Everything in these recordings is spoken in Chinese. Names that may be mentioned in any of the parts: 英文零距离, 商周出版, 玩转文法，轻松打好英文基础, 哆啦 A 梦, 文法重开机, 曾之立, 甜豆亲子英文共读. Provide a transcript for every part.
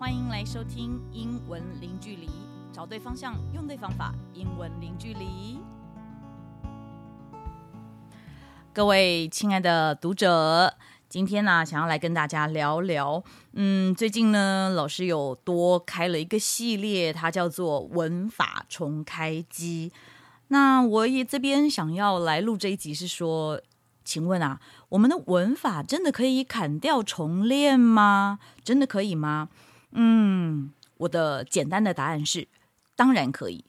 欢迎来收听英文零距离，找对方向，用对方法，英文零距离。各位亲爱的读者，今天呢，想要来跟大家聊聊，最近呢，老师有多开了一个系列，它叫做“文法重开机”。那我也这边想要来录这一集，是说。请问啊，我们的文法真的可以砍掉重练吗？真的可以吗？我的简单的答案是，当然可以。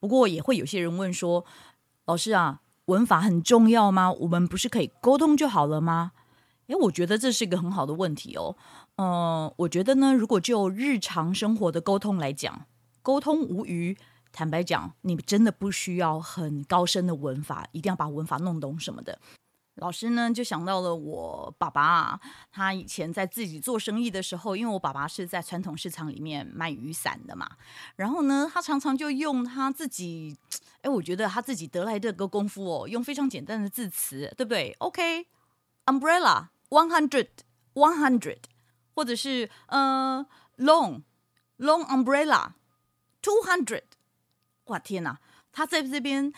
不过也会有些人问说，老师啊，文法很重要吗？我们不是可以沟通就好了吗？我觉得这是一个很好的问题哦。我觉得呢，如果就日常生活的沟通来讲，沟通无虞。坦白讲，你真的不需要很高深的文法，一定要把文法弄懂什么的。老师呢，就想到了我爸爸，他以前在自己做生意的时候，因为我爸爸是在传统市场里面卖雨伞的嘛，然后呢，他常常就用他自己，我觉得他自己得来这个功夫哦，用非常简单的字词，对不对 ？OK， umbrella 100，或者是long umbrella 200。哇天哪，他在这边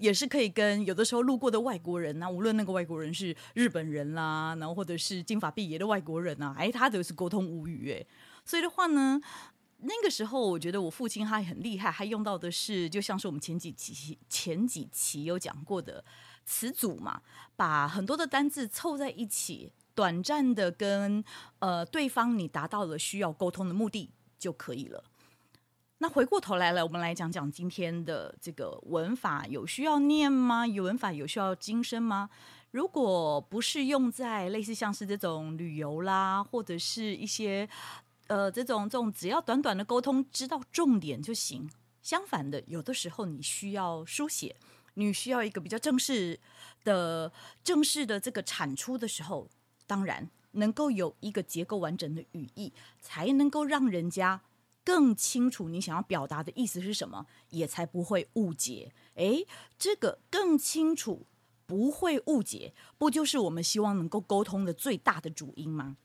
也是可以跟有的时候路过的外国人啊，无论那个外国人是日本人啦，然后或者是金发碧眼的外国人啊，他都是沟通无语哎。所以的话呢，那个时候我觉得我父亲他很厉害，他用到的是就像是我们前几期有讲过的词组嘛，把很多的单字凑在一起，短暂的跟对方你达到了需要沟通的目的就可以了。那回过头来了，我们来讲讲今天的这个文法有需要念吗？有文法有需要精深吗？如果不是用在类似像是这种旅游啦，或者是一些这种只要短短的沟通，知道重点就行。相反的，有的时候你需要书写，你需要一个比较正式的这个产出的时候，当然能够有一个结构完整的语义，才能够让人家。更清楚你想要表达的意思是什么，也才不会误解。这个更清楚不会误解，不就是我们希望能够沟通的最大的主因吗？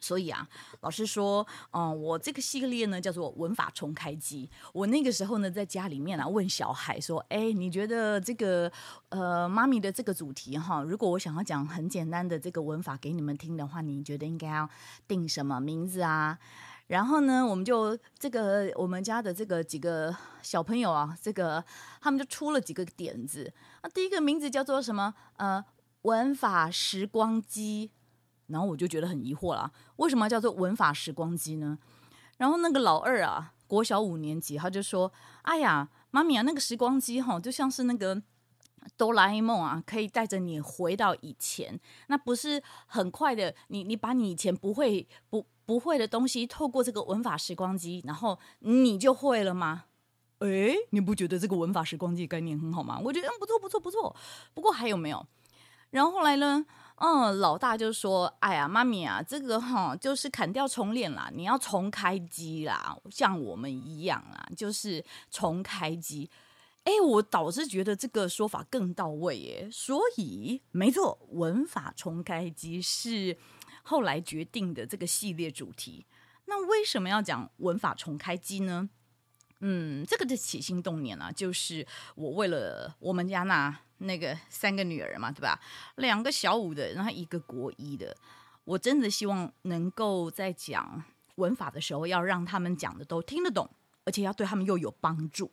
所以啊，老师说我这个系列呢叫做文法重开机。我那个时候呢在家里面啊问小孩说，你觉得这个妈咪的这个主题哈，如果我想要讲很简单的这个文法给你们听的话，你觉得应该要定什么名字啊？然后呢，我们就这个我们家的这个几个小朋友啊，这个他们就出了几个点子。第一个名字叫做什么？文法时光机。然后我就觉得很疑惑啦，为什么叫做文法时光机呢？然后那个老二啊，国小5年级，他就说：“哎呀，妈咪啊，那个时光机哈，就像是那个。”哆啦 A 梦啊，可以带着你回到以前，那不是很快的？你把你以前不会的东西，透过这个文法时光机，然后你就会了吗？你不觉得这个文法时光机概念很好吗？我觉得不错。不过还有没有？然后后来呢？老大就说：“哎呀，妈咪啊，这个就是砍掉重练啦，你要重开机啦，像我们一样啦，就是重开机。”我倒是觉得这个说法更到位耶，所以没错，文法重开机是后来决定的这个系列主题。那为什么要讲文法重开机呢？这个的起心动念啊，就是我为了我们家那个3个女儿嘛，对吧？2个小5的，然后1个国1的，我真的希望能够在讲文法的时候，要让他们讲的都听得懂，而且要对他们又有帮助。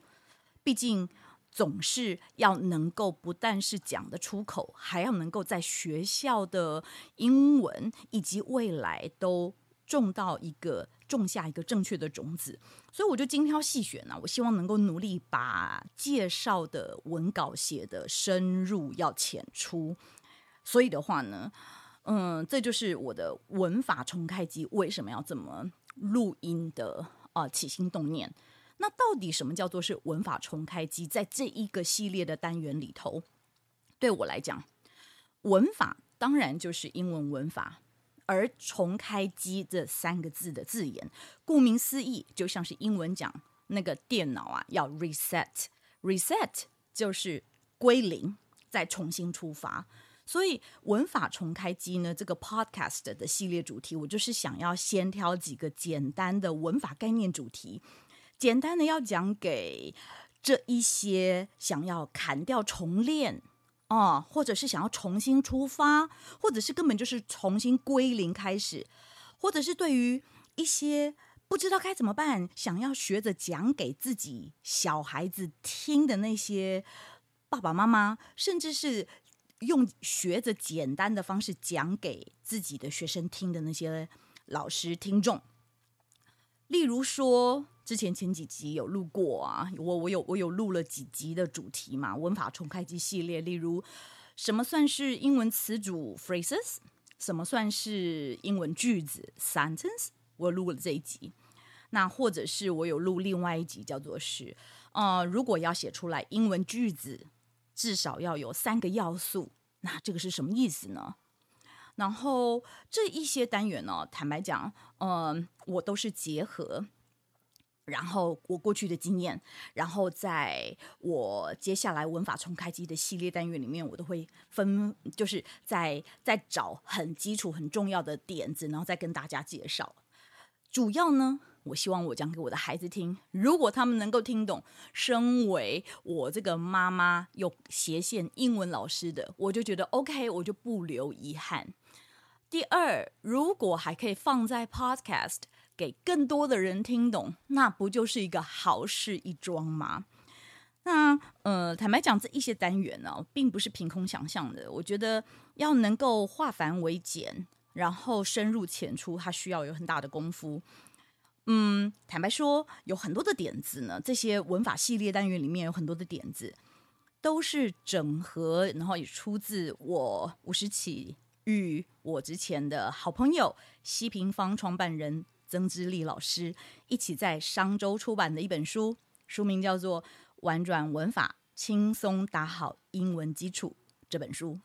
毕竟总是要能够不但是讲得出口，还要能够在学校的英文以及未来都种下一个正确的种子。所以我就精挑细选啊，我希望能够努力把介绍的文稿写得深入要浅出。所以的话呢，这就是我的文法重开机为什么要这么录音的起心动念。那到底什么叫做是文法重开机？在这一个系列的单元里头，对我来讲，文法当然就是英文文法，而重开机这3个字的字眼，顾名思义，就像是英文讲那个电脑啊要 reset，reset 就是归零，再重新出发。所以文法重开机呢，这个 podcast 的系列主题，我就是想要先挑几个简单的文法概念主题，简单的要讲给这一些想要砍掉重练，或者是想要重新出发，或者是根本就是重新归零开始，或者是对于一些不知道该怎么办，想要学着讲给自己小孩子听的那些爸爸妈妈，甚至是用学着简单的方式讲给自己的学生听的那些老师听众。例如说之前前几集有录过啊，我有录了几集的主题嘛，文法重开机系列，例如什么算是英文词组 phrases， 什么算是英文句子 sentence， 我录了这一集。那或者是我有录另外一集叫做是如果要写出来英文句子至少要有3个要素，那这个是什么意思呢？然后这一些单元呢，坦白讲我都是结合然后我过去的经验，然后在我接下来文法重开机的系列单元里面，我都会就是在找很基础很重要的点子，然后再跟大家介绍。主要呢，我希望我讲给我的孩子听，如果他们能够听懂，身为我这个妈妈有斜线英文老师的，我就觉得 OK， 我就不留遗憾。第二，如果还可以放在 podcast给更多的人听懂，那不就是一个好事一桩吗？那坦白讲，这一些单元呢，并不是凭空想象的。我觉得要能够化繁为简，然后深入浅出，它需要有很大的功夫。坦白说，有很多的点子呢，这些文法系列单元里面有很多的点子，都是整合，然后也出自我50起与我之前的好朋友西平方创办人曾之立老师一起在商周出版的一本书，书名叫做《玩转文法，轻松打好英文基础》这本书。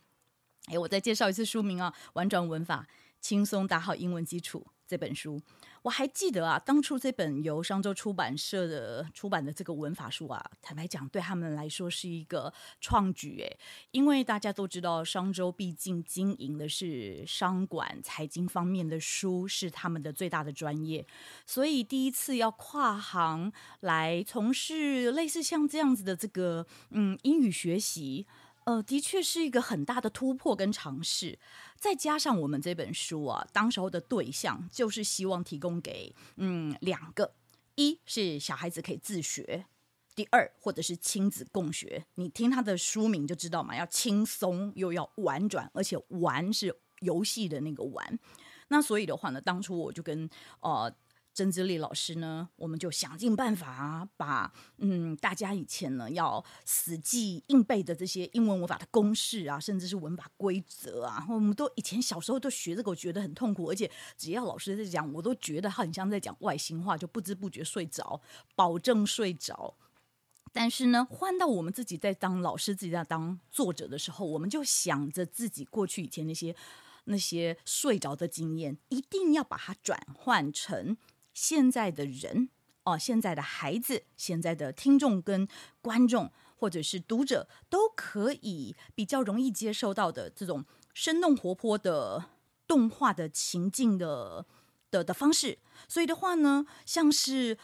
我再介绍一次书名啊，《玩转文法，轻松打好英文基础》这本书。我还记得啊，当初这本由商周出版社出版的这个文法书啊，坦白讲对他们来说是一个创举，因为大家都知道商周毕竟经营的是商管财经方面的书，是他们的最大的专业，所以第一次要跨行来从事类似像这样子的这个英语学习的确是一个很大的突破跟尝试。再加上我们这本书啊，当时候的对象就是希望提供给两个，一是小孩子可以自学，第二或者是亲子共学。你听他的书名就知道嘛，要轻松又要玩转，而且玩是游戏的那个玩。那所以的话呢，当初我就跟曾之立老师呢，我们就想尽办法把大家以前呢要死记硬背的这些英文文法的公式啊，甚至是文法规则啊，我们都以前小时候都学这个，我觉得很痛苦，而且只要老师在讲，我都觉得他很像在讲外星话，就不知不觉睡着，保证睡着。但是呢，换到我们自己在当老师，自己在当作者的时候，我们就想着自己过去以前那些睡着的经验，一定要把它转换成现在的人，现在的孩子，现在的听众跟观众或者是读者都可以比较容易接受到的这种生动活泼的动画的情境 的方式。所以的话呢，像是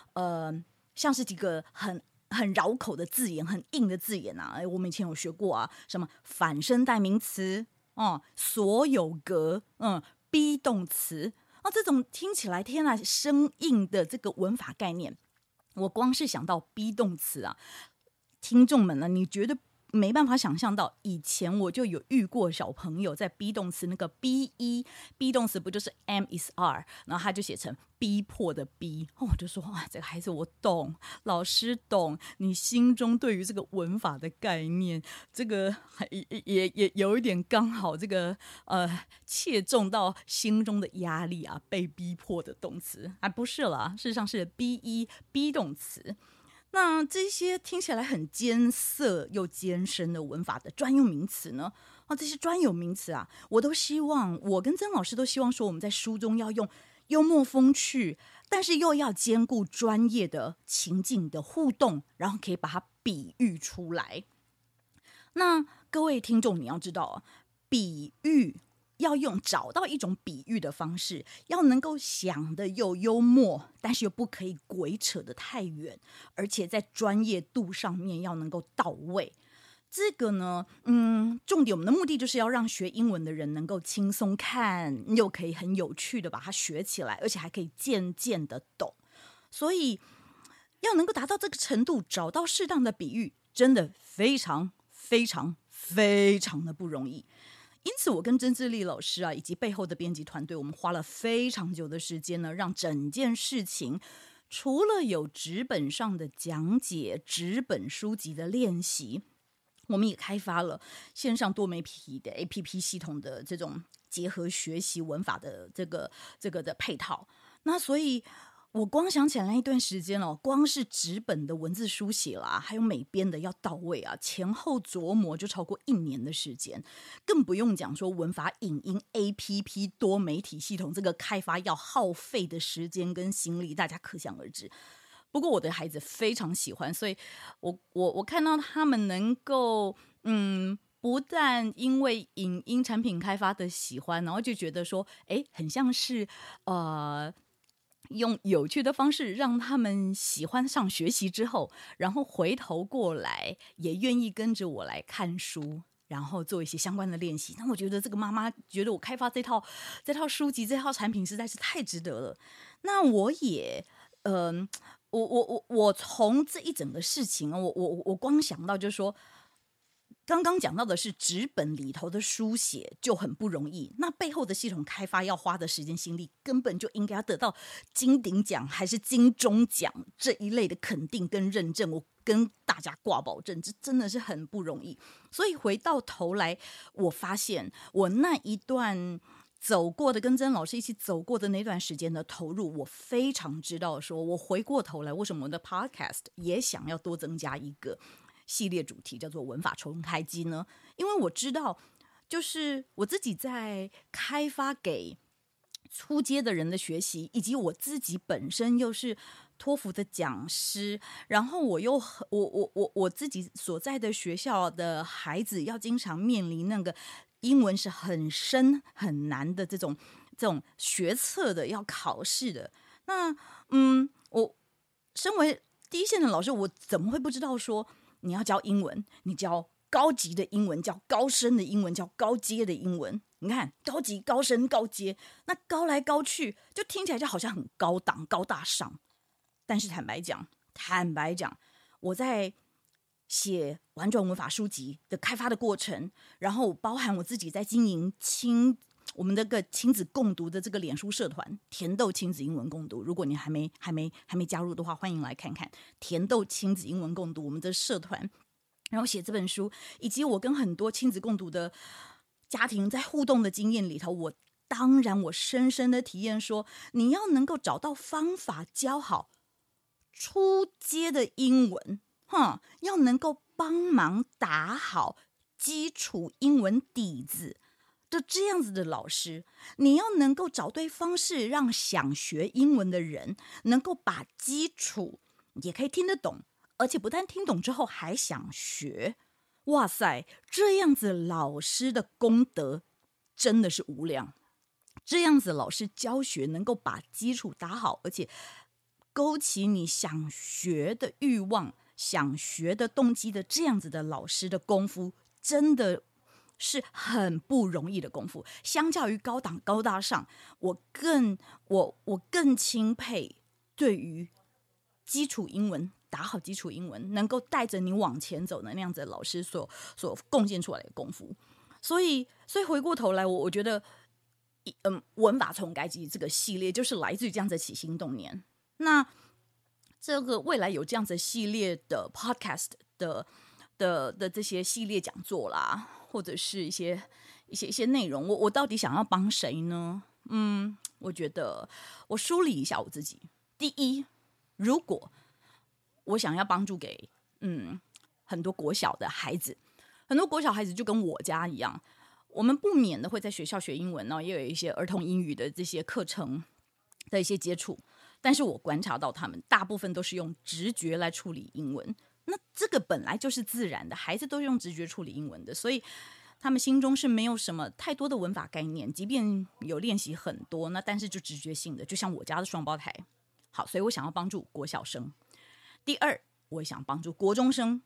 几个很绕口的字眼，很硬的字眼啊，我们以前有学过啊，什么反身代名词，所有格be动词，这种听起来天啊生硬的这个文法概念，我光是想到 be 动词啊，听众们呢，你绝对没办法想象到，以前我就有遇过小朋友在 be 动词那个 be 动词不就是 am is are， 然后他就写成逼迫的逼，我就说哇，这个孩子我懂，老师懂你心中对于这个文法的概念，这个 也有一点刚好这个切中到心中的压力啊，被逼迫的动词啊，不是啦，事实上是 be 动词。那这些听起来很艰涩又艰深的文法的专用名词呢，这些专有名词啊，我跟曾老师都希望说，我们在书中要用幽默风趣，但是又要兼顾专业的情境的互动，然后可以把它比喻出来。那各位听众，你要知道，比喻要用找到一种比喻的方式，要能够想得又幽默，但是又不可以鬼扯得太远，而且在专业度上面要能够到位。这个呢，重点我们的目的就是要让学英文的人能够轻松看，又可以很有趣的把它学起来，而且还可以渐渐的懂。所以要能够达到这个程度，找到适当的比喻，真的非常非常非常的不容易。因此我跟曾志立老师啊，以及背后的编辑团队，我们花了非常久的时间呢，让整件事情除了有纸本上的讲解、纸本书籍的练习，我们也开发了线上多媒体的 APP 系统的这种结合学习文法的这个的配套。那所以我光想起来那一段时间哦，光是纸本的文字书写啦，还有美编的要到位啊，前后琢磨就超过1年的时间，更不用讲说文法影音 APP 多媒体系统这个开发要耗费的时间跟心力，大家可想而知。不过我的孩子非常喜欢，所以我看到他们能够不但因为影音产品开发的喜欢，然后就觉得说哎，很像是用有趣的方式让他们喜欢上学习之后，然后回头过来也愿意跟着我来看书，然后做一些相关的练习。那我觉得这个妈妈觉得我开发这套书籍这套产品实在是太值得了。那我也我从这一整个事情，我光想到就是说，刚刚讲到的是纸本里头的书写就很不容易，那背后的系统开发要花的时间心力，根本就应该要得到金鼎奖还是金钟奖这一类的肯定跟认证，我跟大家挂保证，这真的是很不容易。所以回到头来，我发现我那一段走过的跟曾老师一起走过的那段时间的投入，我非常知道说我回过头来为什么我的 podcast 也想要多增加一个系列主题叫做文法重开机呢？因为我知道就是我自己在开发给初阶的人的学习，以及我自己本身又是托福的讲师，然后我自己所在的学校的孩子要经常面临那个英文是很深很难的这种学测的要考试的。那我身为第一线的老师，我怎么会不知道说你要教英文，你教高级的英文，教高深的英文，教高阶的英文。你看高级高深高阶，那高来高去就听起来就好像很高档高大上，但是坦白讲我在写玩转文法书籍的开发的过程，然后包含我自己在经营我们这个亲子共读的这个脸书社团甜豆亲子英文共读，如果你还没加入的话，欢迎来看看甜豆亲子英文共读我们的社团，然后写这本书，以及我跟很多亲子共读的家庭在互动的经验里头，我深深的体验说，你要能够找到方法教好初阶的英文，要能够帮忙打好基础英文底子的这样子的老师，你要能够找对方式，让想学英文的人能够把基础也可以听得懂，而且不但听懂之后还想学。哇塞，这样子老师的功德真的是无量，这样子老师教学能够把基础打好，而且勾起你想学的欲望想学的动机的这样子的老师的功夫，真的是很不容易的功夫。相较于高档高大上，我更钦佩对于基础英文打好基础英文能够带着你往前走的那样子的老师所贡献出来的功夫。所以回过头来，我觉得文法重改机这个系列就是来自于这样子起心动念。那这个未来有这样子系列的 podcast 的这些系列讲座啦，或者是一些内容，我到底想要帮谁呢？我觉得我梳理一下我自己。第一，如果我想要帮助给很多国小的孩子，很多国小孩子就跟我家一样，我们不免的会在学校学英文呢，也有一些儿童英语的这些课程的一些接触。但是我观察到他们大部分都是用直觉来处理英文，那这个本来就是自然的，孩子都是用直觉处理英文的，所以他们心中是没有什么太多的文法概念，即便有练习很多，那但是就直觉性的，就像我家的双胞胎。好，所以我想要帮助国小生。第二，我想帮助国中生。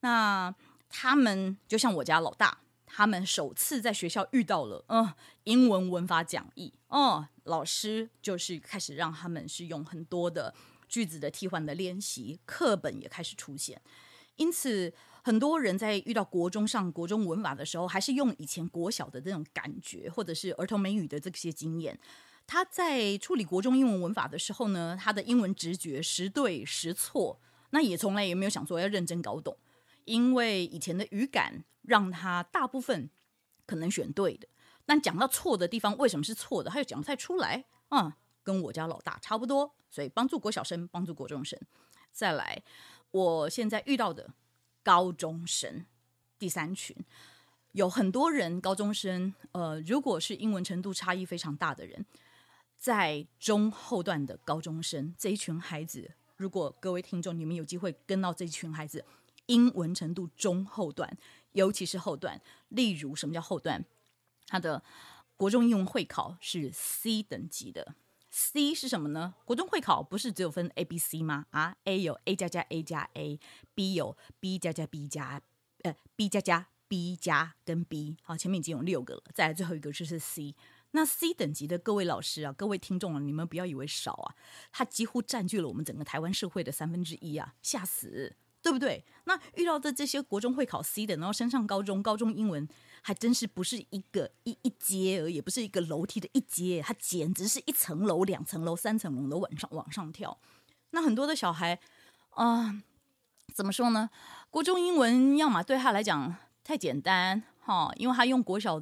那他们就像我家老大，他们首次在学校遇到了英文文法讲义，老师就是开始让他们是用很多的句子的替换的练习，课本也开始出现。因此很多人在遇到国中上国中文法的时候，还是用以前国小的这种感觉，或者是儿童美语的这些经验。他在处理国中英文文法的时候呢，他的英文直觉时对时错，那也从来也没有想说要认真搞懂，因为以前的语感让他大部分可能选对的，但讲到错的地方，为什么是错的他又讲不太出来，跟我家老大差不多。所以帮助国小生，帮助国中生。再来，我现在遇到的高中生，第三群，有很多人高中生如果是英文程度差异非常大的人，在中后段的高中生这一群孩子，如果各位听众你们有机会跟到这一群孩子，英文程度中后段，尤其是后段，例如什么叫后段，他的国中英文会考是 C 等级的。C 是什么呢？国中会考不是只有分 A、B、C 吗？A 有 A 加加 A 加 A，B 有 B 加加 B 加 B 加加 B 加跟 B， 好，前面已经有6个了，再来最后一个就是 C。那 C 等级的各位老师啊，各位听众啊，你们不要以为少啊，它几乎占据了我们整个台湾社会的1/3啊，吓死，对不对？那遇到的这些国中会考 C 的，然后升上高中英文还真是不是一个一阶而已，也不是一个楼梯的一阶，它简直是1层楼、2层楼、3层楼的往上跳。那很多的小孩怎么说呢？国中英文要么对他来讲太简单因为他用国小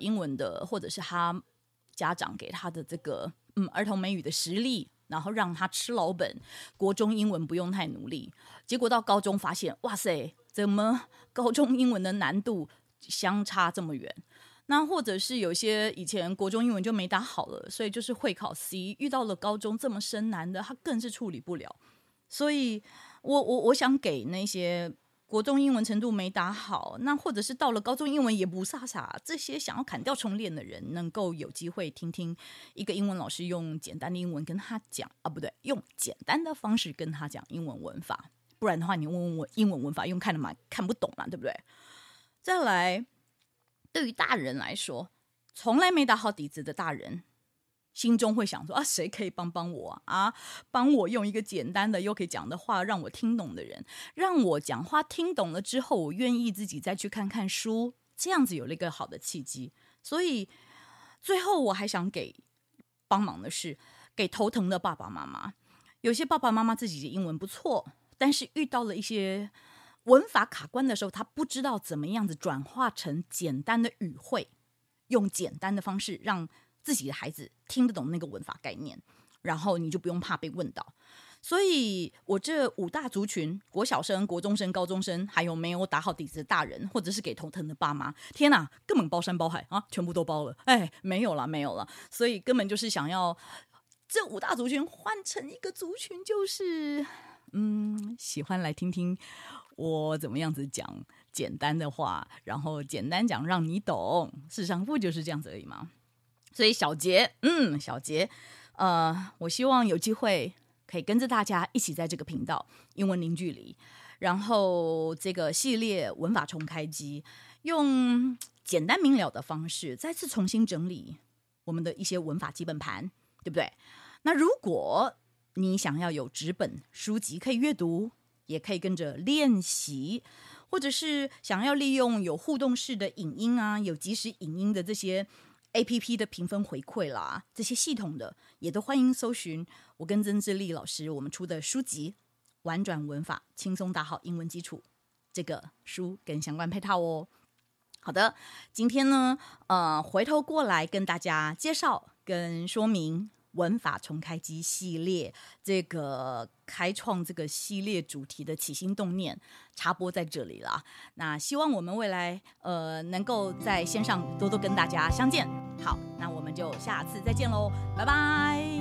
英文的，或者是他家长给他的这个儿童美语的实力，然后让他吃老本，国中英文不用太努力。结果到高中发现，哇塞，怎么高中英文的难度相差这么远？那或者是有些以前国中英文就没打好了，所以就是会考 C， 遇到了高中这么深难的，他更是处理不了。所以我想给那些国中英文程度没打好，那或者是到了高中英文也不傻傻，这些想要砍掉重练的人，能够有机会听听一个英文老师用简单的英文跟他讲用简单的方式跟他讲英文文法，不然的话你问我英文文法用看了嘛，看不懂嘛，对不对？再来，对于大人来说，从来没打好底子的大人心中会想说谁可以帮我帮我用一个简单的又可以讲的话让我听懂的人，让我讲话听懂了之后，我愿意自己再去看看书，这样子有了一个好的契机。所以最后我还想给帮忙的是给头疼的爸爸妈妈。有些爸爸妈妈自己的英文不错，但是遇到了一些文法卡关的时候，他不知道怎么样子转化成简单的语汇，用简单的方式让自己的孩子听得懂那个文法概念，然后你就不用怕被问到。所以我这5大族群，国小生、国中生、高中生，还有没有打好底子的大人，或者是给头疼的爸妈，天哪，根本包山包海全部都包了，没有了。所以根本就是想要这5大族群换成一个族群，就是喜欢来听听我怎么样子讲简单的话，然后简单讲让你懂，事实上不就是这样子而已吗？所以小杰，我希望有机会可以跟着大家一起在这个频道英文零距离，然后这个系列文法重开机，用简单明了的方式再次重新整理我们的一些文法基本盘，对不对？那如果你想要有纸本书籍可以阅读，也可以跟着练习，或者是想要利用有互动式的影音有即时影音的这些APP 的评分回馈啦，这些系统的也都欢迎搜寻我跟曾智利老师我们出的书籍《玩转文法，轻松打好英文基础》这个书跟相关配套哦。好的，今天呢回头过来跟大家介绍跟说明文法重开机系列，这个开创这个系列主题的起心动念插播在这里了。那希望我们未来能够在线上多多跟大家相见。好，那我们就下次再见喽，拜拜。